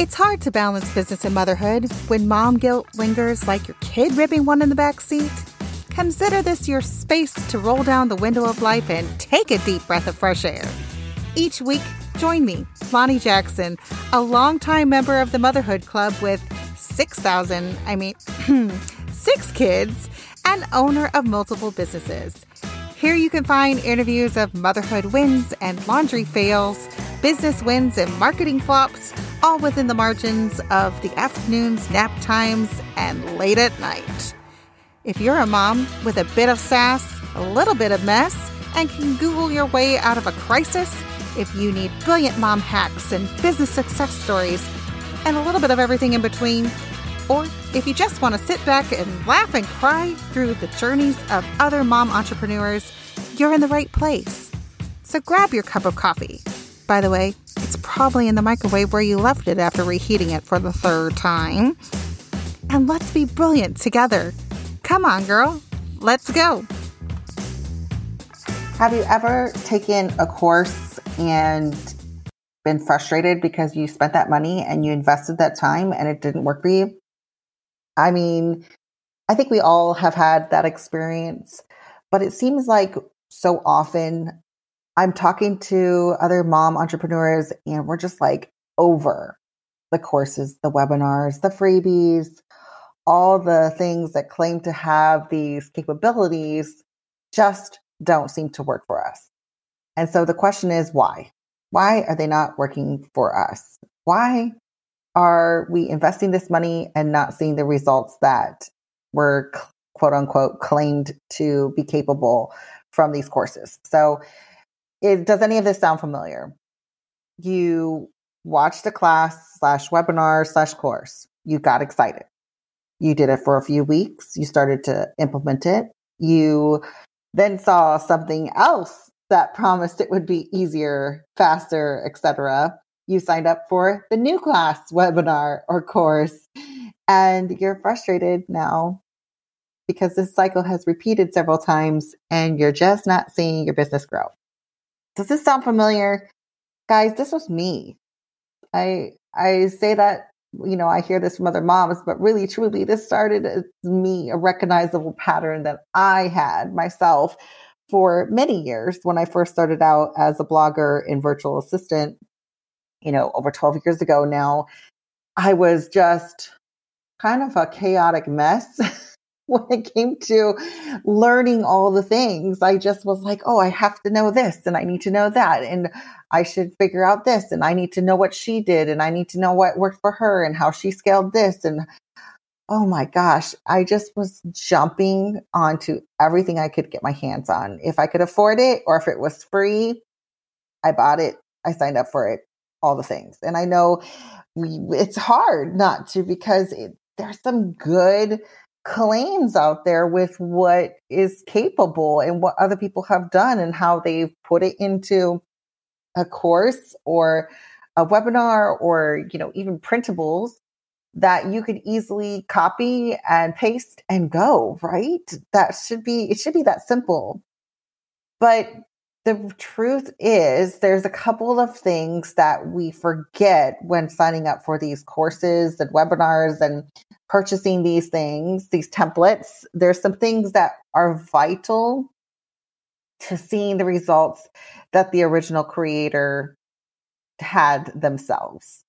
It's hard to balance business and motherhood when mom guilt lingers like your kid ripping one in the back seat. Consider this your space to roll down the window of life and take a deep breath of fresh air. Each week, join me, Lonnie Jackson, a longtime member of the Motherhood Club with 6 kids and owner of multiple businesses. Here you can find interviews of motherhood wins and laundry fails, business wins and marketing flops, all within the margins of the afternoons, nap times, and late at night. If you're a mom with a bit of sass, a little bit of mess, and can Google your way out of a crisis, if you need brilliant mom hacks and business success stories, and a little bit of everything in between, or if you just want to sit back and laugh and cry through the journeys of other mom entrepreneurs, you're in the right place. So grab your cup of coffee. By the way, it's probably in the microwave where you left it after reheating it for the third time. And let's be brilliant together. Come on, girl. Let's go. Have you ever taken a course and been frustrated because you spent that money and you invested that time and it didn't work for you? I mean, I think we all have had that experience, but it seems like so often I'm talking to other mom entrepreneurs and we're just like over the courses, the webinars, the freebies, all the things that claim to have these capabilities just don't seem to work for us. And so the question is why? Why are they not working for us? Why are we investing this money and not seeing the results that were quote unquote claimed to be capable from these courses? So does any of this sound familiar? You watched a class / webinar / course. You got excited. You did it for a few weeks. You started to implement it. You then saw something else that promised it would be easier, faster, etc. You signed up for the new class, webinar, or course, and you're frustrated now because this cycle has repeated several times and you're just not seeing your business grow. Does this sound familiar? Guys, this was me. I say that, you know, I hear this from other moms, but really, truly, this started as me, a recognizable pattern that I had myself for many years when I first started out as a blogger and virtual assistant, you know, over 12 years ago now. I was just kind of a chaotic mess when it came to learning all the things. I just was like, oh, I have to know this and I need to know that. And I should figure out this and I need to know what she did and I need to know what worked for her and how she scaled this. And oh my gosh, I just was jumping onto everything I could get my hands on. If I could afford it or if it was free, I bought it. I signed up for it, all the things. And I know it's hard not to because there's some good claims out there with what is capable and what other people have done and how they've put it into a course or a webinar or, you know, even printables that you could easily copy and paste and go, right? It should be that simple. But the truth is there's a couple of things that we forget when signing up for these courses and webinars and purchasing these things, these templates. There's some things that are vital to seeing the results that the original creator had themselves.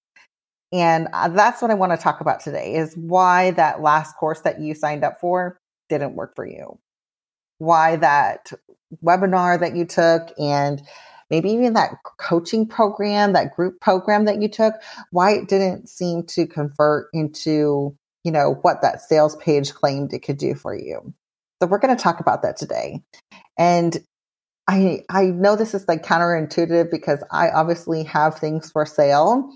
And that's what I want to talk about today is why that last course that you signed up for didn't work for you. Why that webinar that you took and maybe even that coaching program, that group program that you took, why it didn't seem to convert into, you know, what that sales page claimed it could do for you. So we're going to talk about that today. And I know this is like counterintuitive because I obviously have things for sale.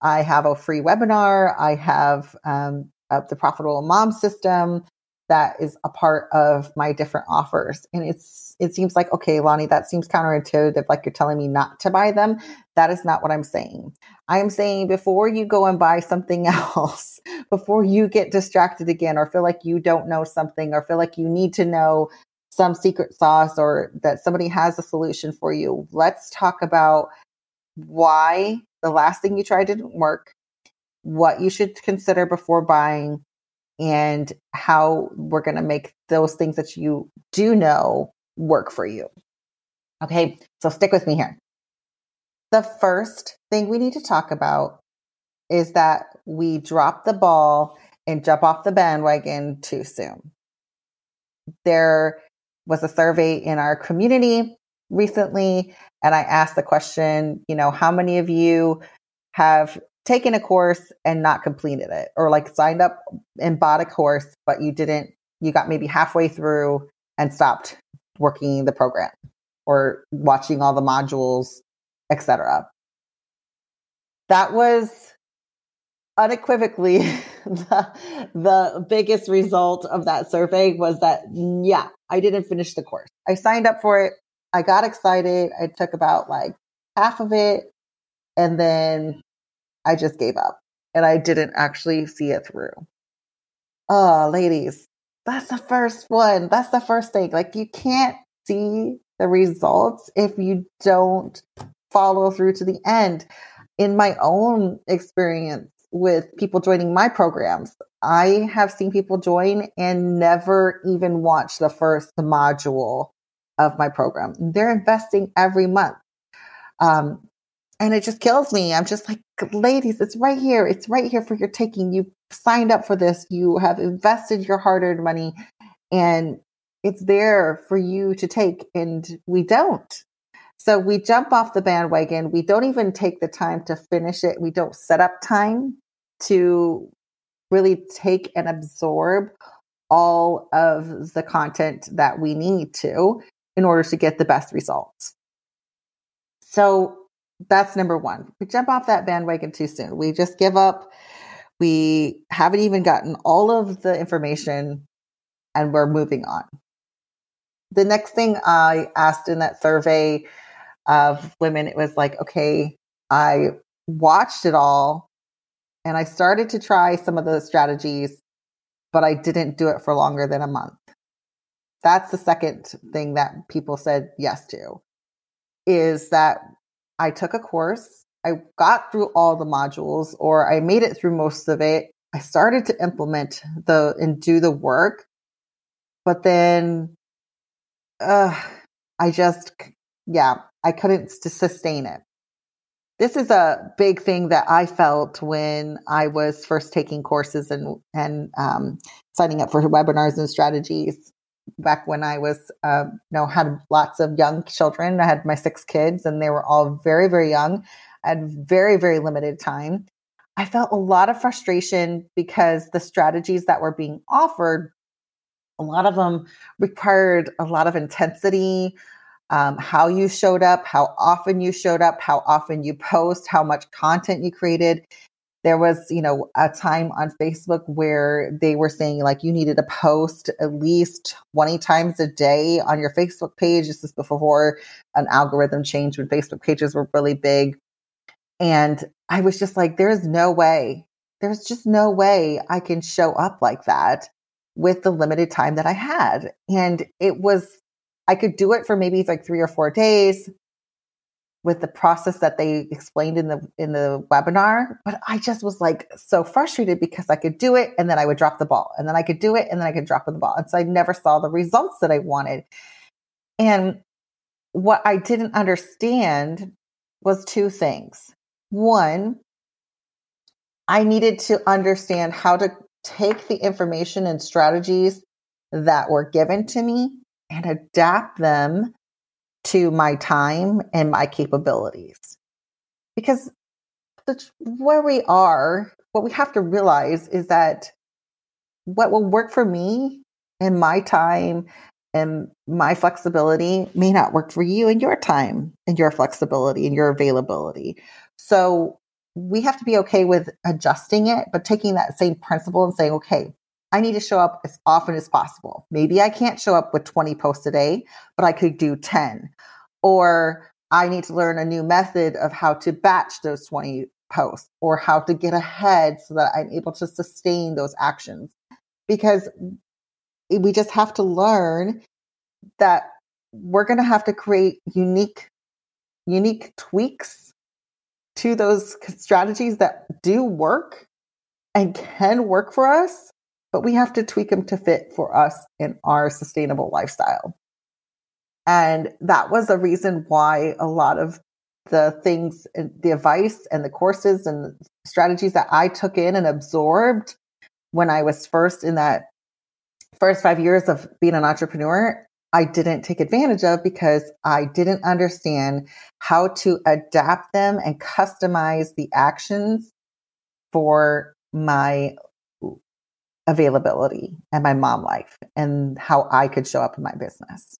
I have a free webinar. I have the Profitable Mom System that is a part of my different offers. And it seems like, okay, Lonnie, that seems counterintuitive, like you're telling me not to buy them. That is not what I'm saying. I am saying before you go and buy something else, before you get distracted again or feel like you don't know something or feel like you need to know some secret sauce or that somebody has a solution for you, let's talk about why the last thing you tried didn't work what you should consider before buying, and how we're going to make those things that you do know work for you. Okay, so stick with me here. The first thing we need to talk about is that we drop the ball and jump off the bandwagon too soon. There was a survey in our community recently, and I asked the question, you know, how many of you have taken a course and not completed it, or like signed up and bought a course, but you got maybe halfway through and stopped working the program or watching all the modules, etc. That was unequivocally the biggest result of that survey, was that, yeah, I didn't finish the course. I signed up for it. I got excited. I took about like half of it, and then I just gave up and I didn't actually see it through. Oh, ladies, that's the first one. That's the first thing. Like, you can't see the results if you don't follow through to the end. In my own experience with people joining my programs, I have seen people join and never even watch the first module of my program. They're investing every month. And it just kills me. I'm just like, ladies, it's right here. It's right here for your taking. You signed up for this. You have invested your hard-earned money, and it's there for you to take, and we don't. So we jump off the bandwagon. We don't even take the time to finish it. We don't set up time to really take and absorb all of the content that we need to in order to get the best results. So that's number one. We jump off that bandwagon too soon. We just give up. We haven't even gotten all of the information, and we're moving on. The next thing I asked in that survey of women, it was like, okay, I watched it all and I started to try some of the strategies, but I didn't do it for longer than a month. That's the second thing that people said yes to, is that I took a course, I got through all the modules, or I made it through most of it. I started to implement and do the work, but then I couldn't sustain it. This is a big thing that I felt when I was first taking courses and signing up for webinars and strategies back when I was, had lots of young children. I had my 6 kids, and they were all very, very young. I had very, very limited time. I felt a lot of frustration because the strategies that were being offered, a lot of them required a lot of intensity, how you showed up, how often you showed up, how often you post, how much content you created. There was, a time on Facebook where they were saying like you needed to post at least 20 times a day on your Facebook page. This is before an algorithm change when Facebook pages were really big. And I was just like, there is no way. There's just no way I can show up like that with the limited time that I had. And I could do it for maybe like 3 or 4 days with the process that they explained in the webinar. But I just was like so frustrated because I could do it and then I would drop the ball, and then I could do it and then I could drop the ball. And so I never saw the results that I wanted. And what I didn't understand was 2 things. One, I needed to understand how to take the information and strategies that were given to me and adapt them to my time and my capabilities. Because where we are, what we have to realize is that what will work for me and my time and my flexibility may not work for you and your time and your flexibility and your availability. So we have to be okay with adjusting it, but taking that same principle and saying, okay, I need to show up as often as possible. Maybe I can't show up with 20 posts a day, but I could do 10. Or I need to learn a new method of how to batch those 20 posts, or how to get ahead so that I'm able to sustain those actions. Because we just have to learn that we're going to have to create unique tweaks to those strategies that do work and can work for us, but we have to tweak them to fit for us in our sustainable lifestyle. And that was a reason why a lot of the things, the advice and the courses and strategies that I took in and absorbed when I was first in that first 5 years of being an entrepreneur, I didn't take advantage of because I didn't understand how to adapt them and customize the actions for my availability and my mom life and how I could show up in my business.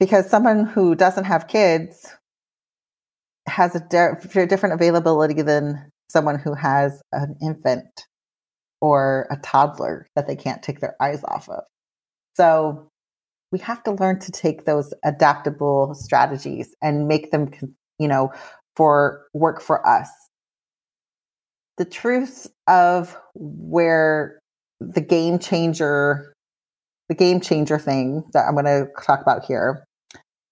Because someone who doesn't have kids has a different availability than someone who has an infant or a toddler that they can't take their eyes off of. So we have to learn to take those adaptable strategies and make them, you know, for work for us. The truth of where the game changer thing that I'm going to talk about here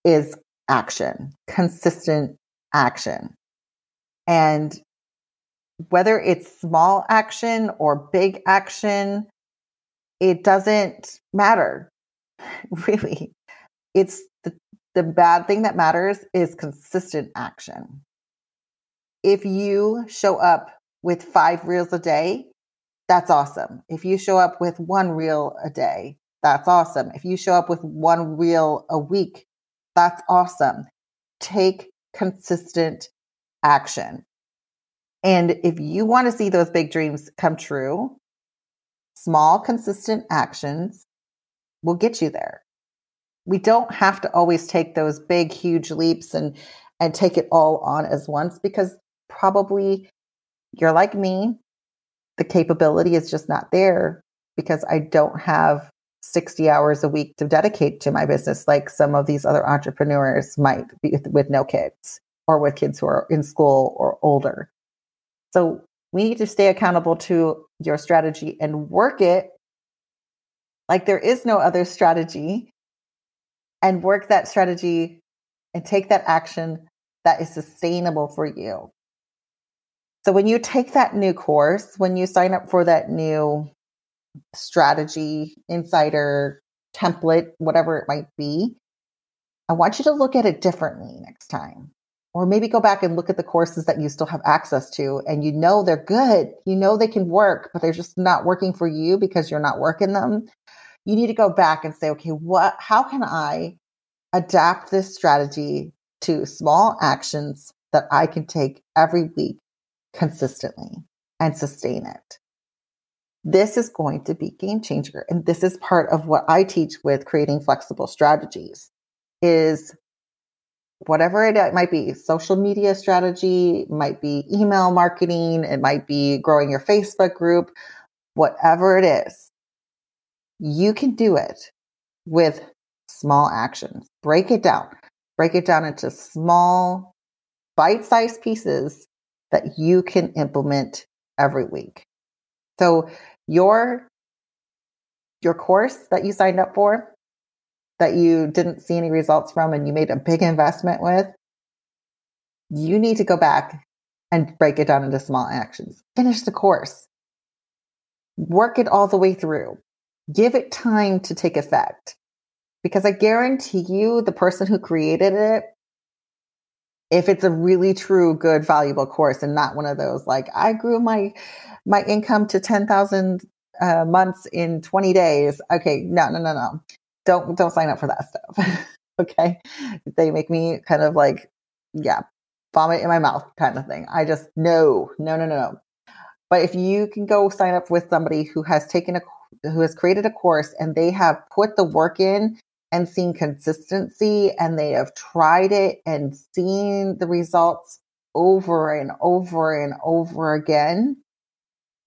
is action, consistent action. And whether it's small action or big action, it doesn't matter, really. It's the bad thing that matters is consistent action. If you show up with 5 reels a day, that's awesome. If you show up with 1 reel a day, that's awesome. If you show up with 1 reel a week, that's awesome. Take consistent action. And if you want to see those big dreams come true, small, consistent actions will get you there. We don't have to always take those big, huge leaps and take it all on as once, because probably you're like me, the capability is just not there because I don't have 60 hours a week to dedicate to my business like some of these other entrepreneurs might be with no kids or with kids who are in school or older. So we need to stay accountable to your strategy and work it like there is no other strategy, and work that strategy and take that action that is sustainable for you. So when you take that new course, when you sign up for that new strategy, insider, template, whatever it might be, I want you to look at it differently next time. Or maybe go back and look at the courses that you still have access to, and you know they're good, you know they can work, but they're just not working for you because you're not working them. You need to go back and say, okay, how can I adapt this strategy to small actions that I can take every week consistently and sustain it? This is going to be game changer. And this is part of what I teach with creating flexible strategies is whatever it might be, social media strategy, might be email marketing, it might be growing your Facebook group, whatever it is, you can do it with small actions. Break it down into small bite-sized pieces that you can implement every week. So your course that you signed up for, that you didn't see any results from and you made a big investment with, you need to go back and break it down into small actions. Finish the course. Work it all the way through. Give it time to take effect. Because I guarantee you, the person who created it, if it's a really true, good, valuable course and not one of those, like, I grew my income to 10,000 months in 20 days. Okay, no. Don't sign up for that stuff. Okay. They make me kind of like, vomit in my mouth kind of thing. I just, no. But if you can go sign up with somebody who has created a course and they have put the work in and seen consistency and they have tried it and seen the results over and over and over again,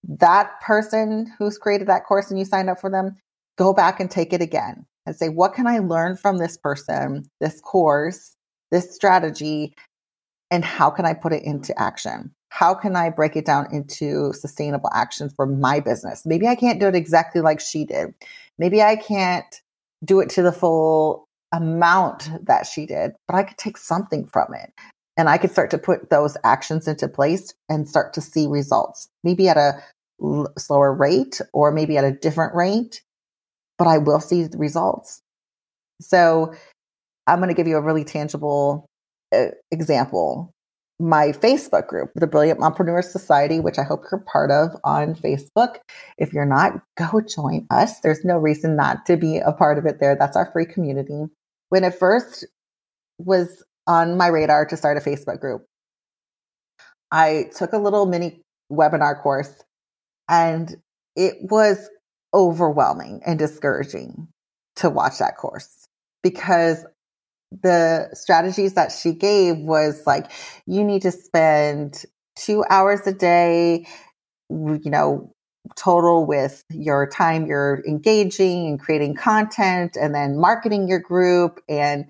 that person who's created that course and you signed up for them, go back and take it again and say, what can I learn from this person, this course, this strategy, and how can I put it into action? How can I break it down into sustainable actions for my business? Maybe I can't do it exactly like she did. Maybe I can't do it to the full amount that she did, but I could take something from it. And I could start to put those actions into place and start to see results, maybe at a slower rate or maybe at a different rate, but I will see the results. So I'm going to give you a really tangible example. My Facebook group, the Brilliant Mompreneur Society, which I hope you're part of on Facebook. If you're not, go join us. There's no reason not to be a part of it there. That's our free community. When it first was on my radar to start a Facebook group, I took a little mini webinar course, and it was overwhelming and discouraging to watch that course because the strategies that she gave was like, you need to spend 2 hours a day, total with your time you're engaging and creating content and then marketing your group and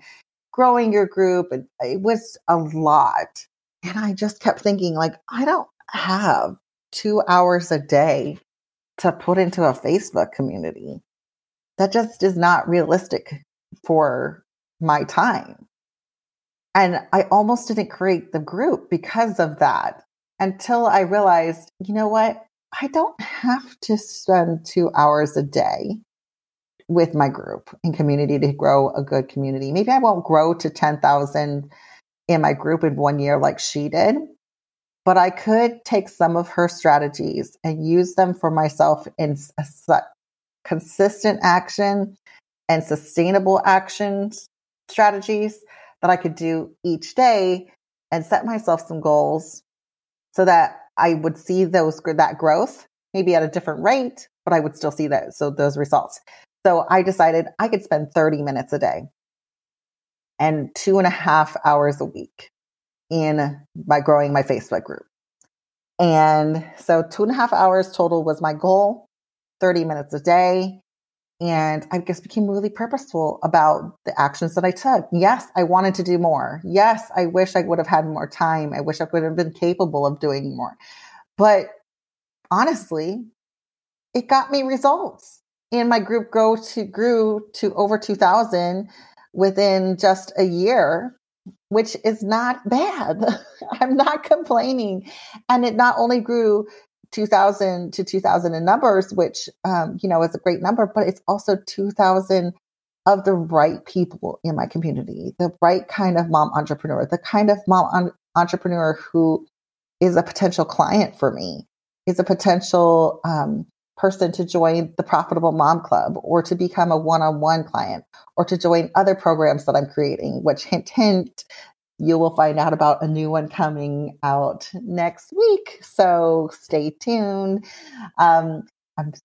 growing your group. And it was a lot. And I just kept thinking, like, I don't have 2 hours a day to put into a Facebook community. That just is not realistic for my time. And I almost didn't create the group because of that until I realized, you know what? I don't have to spend 2 hours a day with my group and community to grow a good community. Maybe I won't grow to 10,000 in my group in 1 year like she did, but I could take some of her strategies and use them for myself in a consistent action and sustainable actions. Strategies that I could do each day and set myself some goals so that I would see that growth maybe at a different rate, but I would still see that. So those results. So I decided I could spend 30 minutes a day and 2.5 hours a week in by growing my Facebook group. And so 2.5 hours total was my goal, 30 minutes a day. And I just became really purposeful about the actions that I took. Yes, I wanted to do more. Yes, I wish I would have had more time. I wish I would have been capable of doing more. But honestly, it got me results. And my group grew to over 2,000 within just a year, which is not bad. I'm not complaining. And it not only grew 2,000 to 2,000 in numbers, which, is a great number, but it's also 2,000 of the right people in my community, the right kind of mom entrepreneur, the kind of mom entrepreneur who is a potential client for me, is a potential person to join the Profitable Mom Club or to become a one-on-one client or to join other programs that I'm creating, which hint, hint, you will find out about a new one coming out next week. So stay tuned. I'm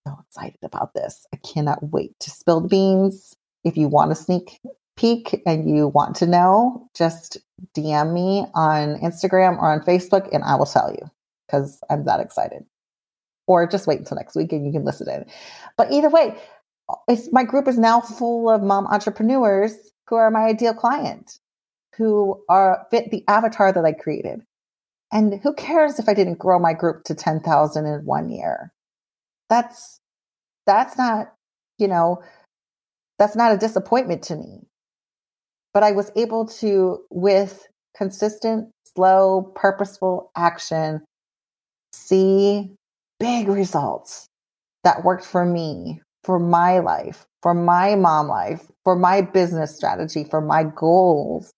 so excited about this. I cannot wait to spill the beans. If you want a sneak peek and you want to know, just DM me on Instagram or on Facebook and I will tell you because I'm that excited. Or just wait until next week and you can listen in. But either way, my group is now full of mom entrepreneurs who are my ideal client, who fit the avatar that I created. And who cares if I didn't grow my group to 10,000 in 1 year? That's not, that's not a disappointment to me. But I was able to, with consistent, slow, purposeful action, see big results that worked for me, for my life, for my mom life, for my business strategy, for my goals.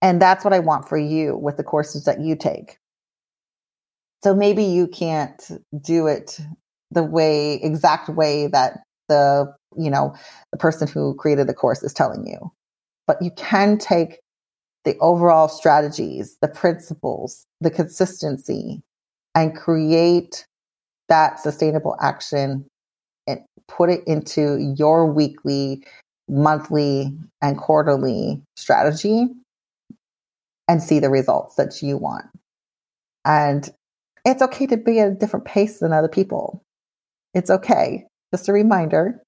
And that's what I want for you with the courses that you take. So maybe you can't do it the exact way that the person who created the course is telling you, but you can take the overall strategies, the principles, the consistency, and create that sustainable action and put it into your weekly, monthly, and quarterly strategy. And see the results that you want. And it's okay to be at a different pace than other people. It's okay. Just a reminder,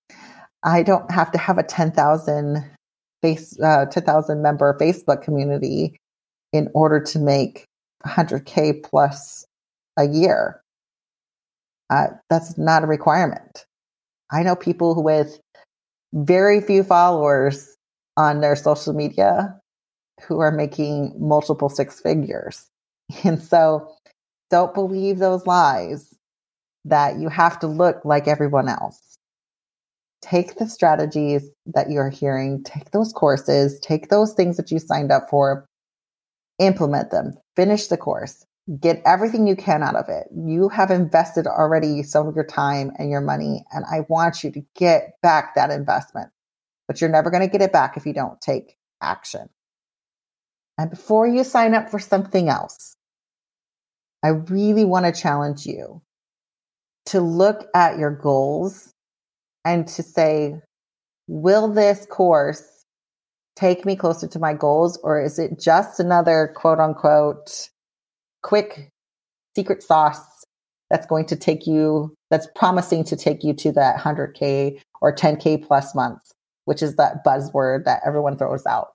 I don't have to have a 10,000 member Facebook community in order to make 100K plus a year. That's not a requirement. I know people with very few followers on their social media who are making multiple six figures. And so don't believe those lies that you have to look like everyone else. Take the strategies that you're hearing, take those courses, take those things that you signed up for, implement them, finish the course, get everything you can out of it. You have invested already some of your time and your money, and I want you to get back that investment, but you're never going to get it back if you don't take action. And before you sign up for something else, I really want to challenge you to look at your goals and to say, will this course take me closer to my goals? Or is it just another quote unquote quick secret sauce that's going to take you, that's promising to take you to that 100K or 10K plus months, which is that buzzword that everyone throws out.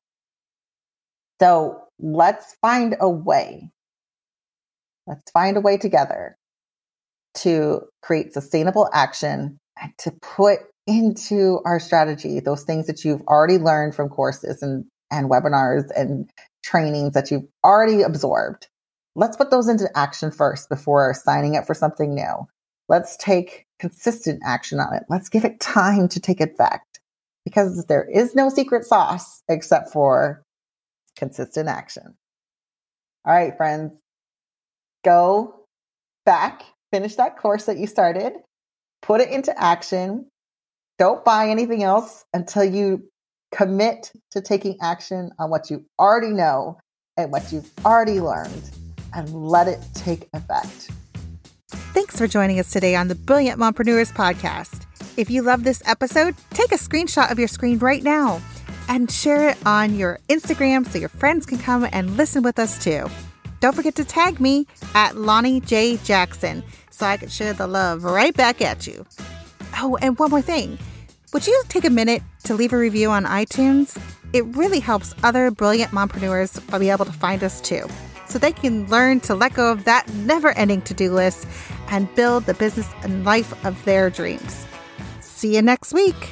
So let's find a way. Let's find a way together to create sustainable action and to put into our strategy those things that you've already learned from courses and webinars and trainings that you've already absorbed. Let's put those into action first before signing up for something new. Let's take consistent action on it. Let's give it time to take effect, because there is no secret sauce except for consistent action. All right, friends, go back, finish that course that you started, put it into action. Don't buy anything else until you commit to taking action on what you already know and what you've already learned, and let it take effect. Thanks for joining us today on the Brilliant Mompreneurs podcast. If you love this episode, take a screenshot of your screen right now and share it on your Instagram so your friends can come and listen with us too. Don't forget to tag me at Lonnie J. Jackson so I can share the love right back at you. Oh, and one more thing. Would you take a minute to leave a review on iTunes? It really helps other brilliant mompreneurs be able to find us too, so they can learn to let go of that never-ending to-do list and build the business and life of their dreams. See you next week.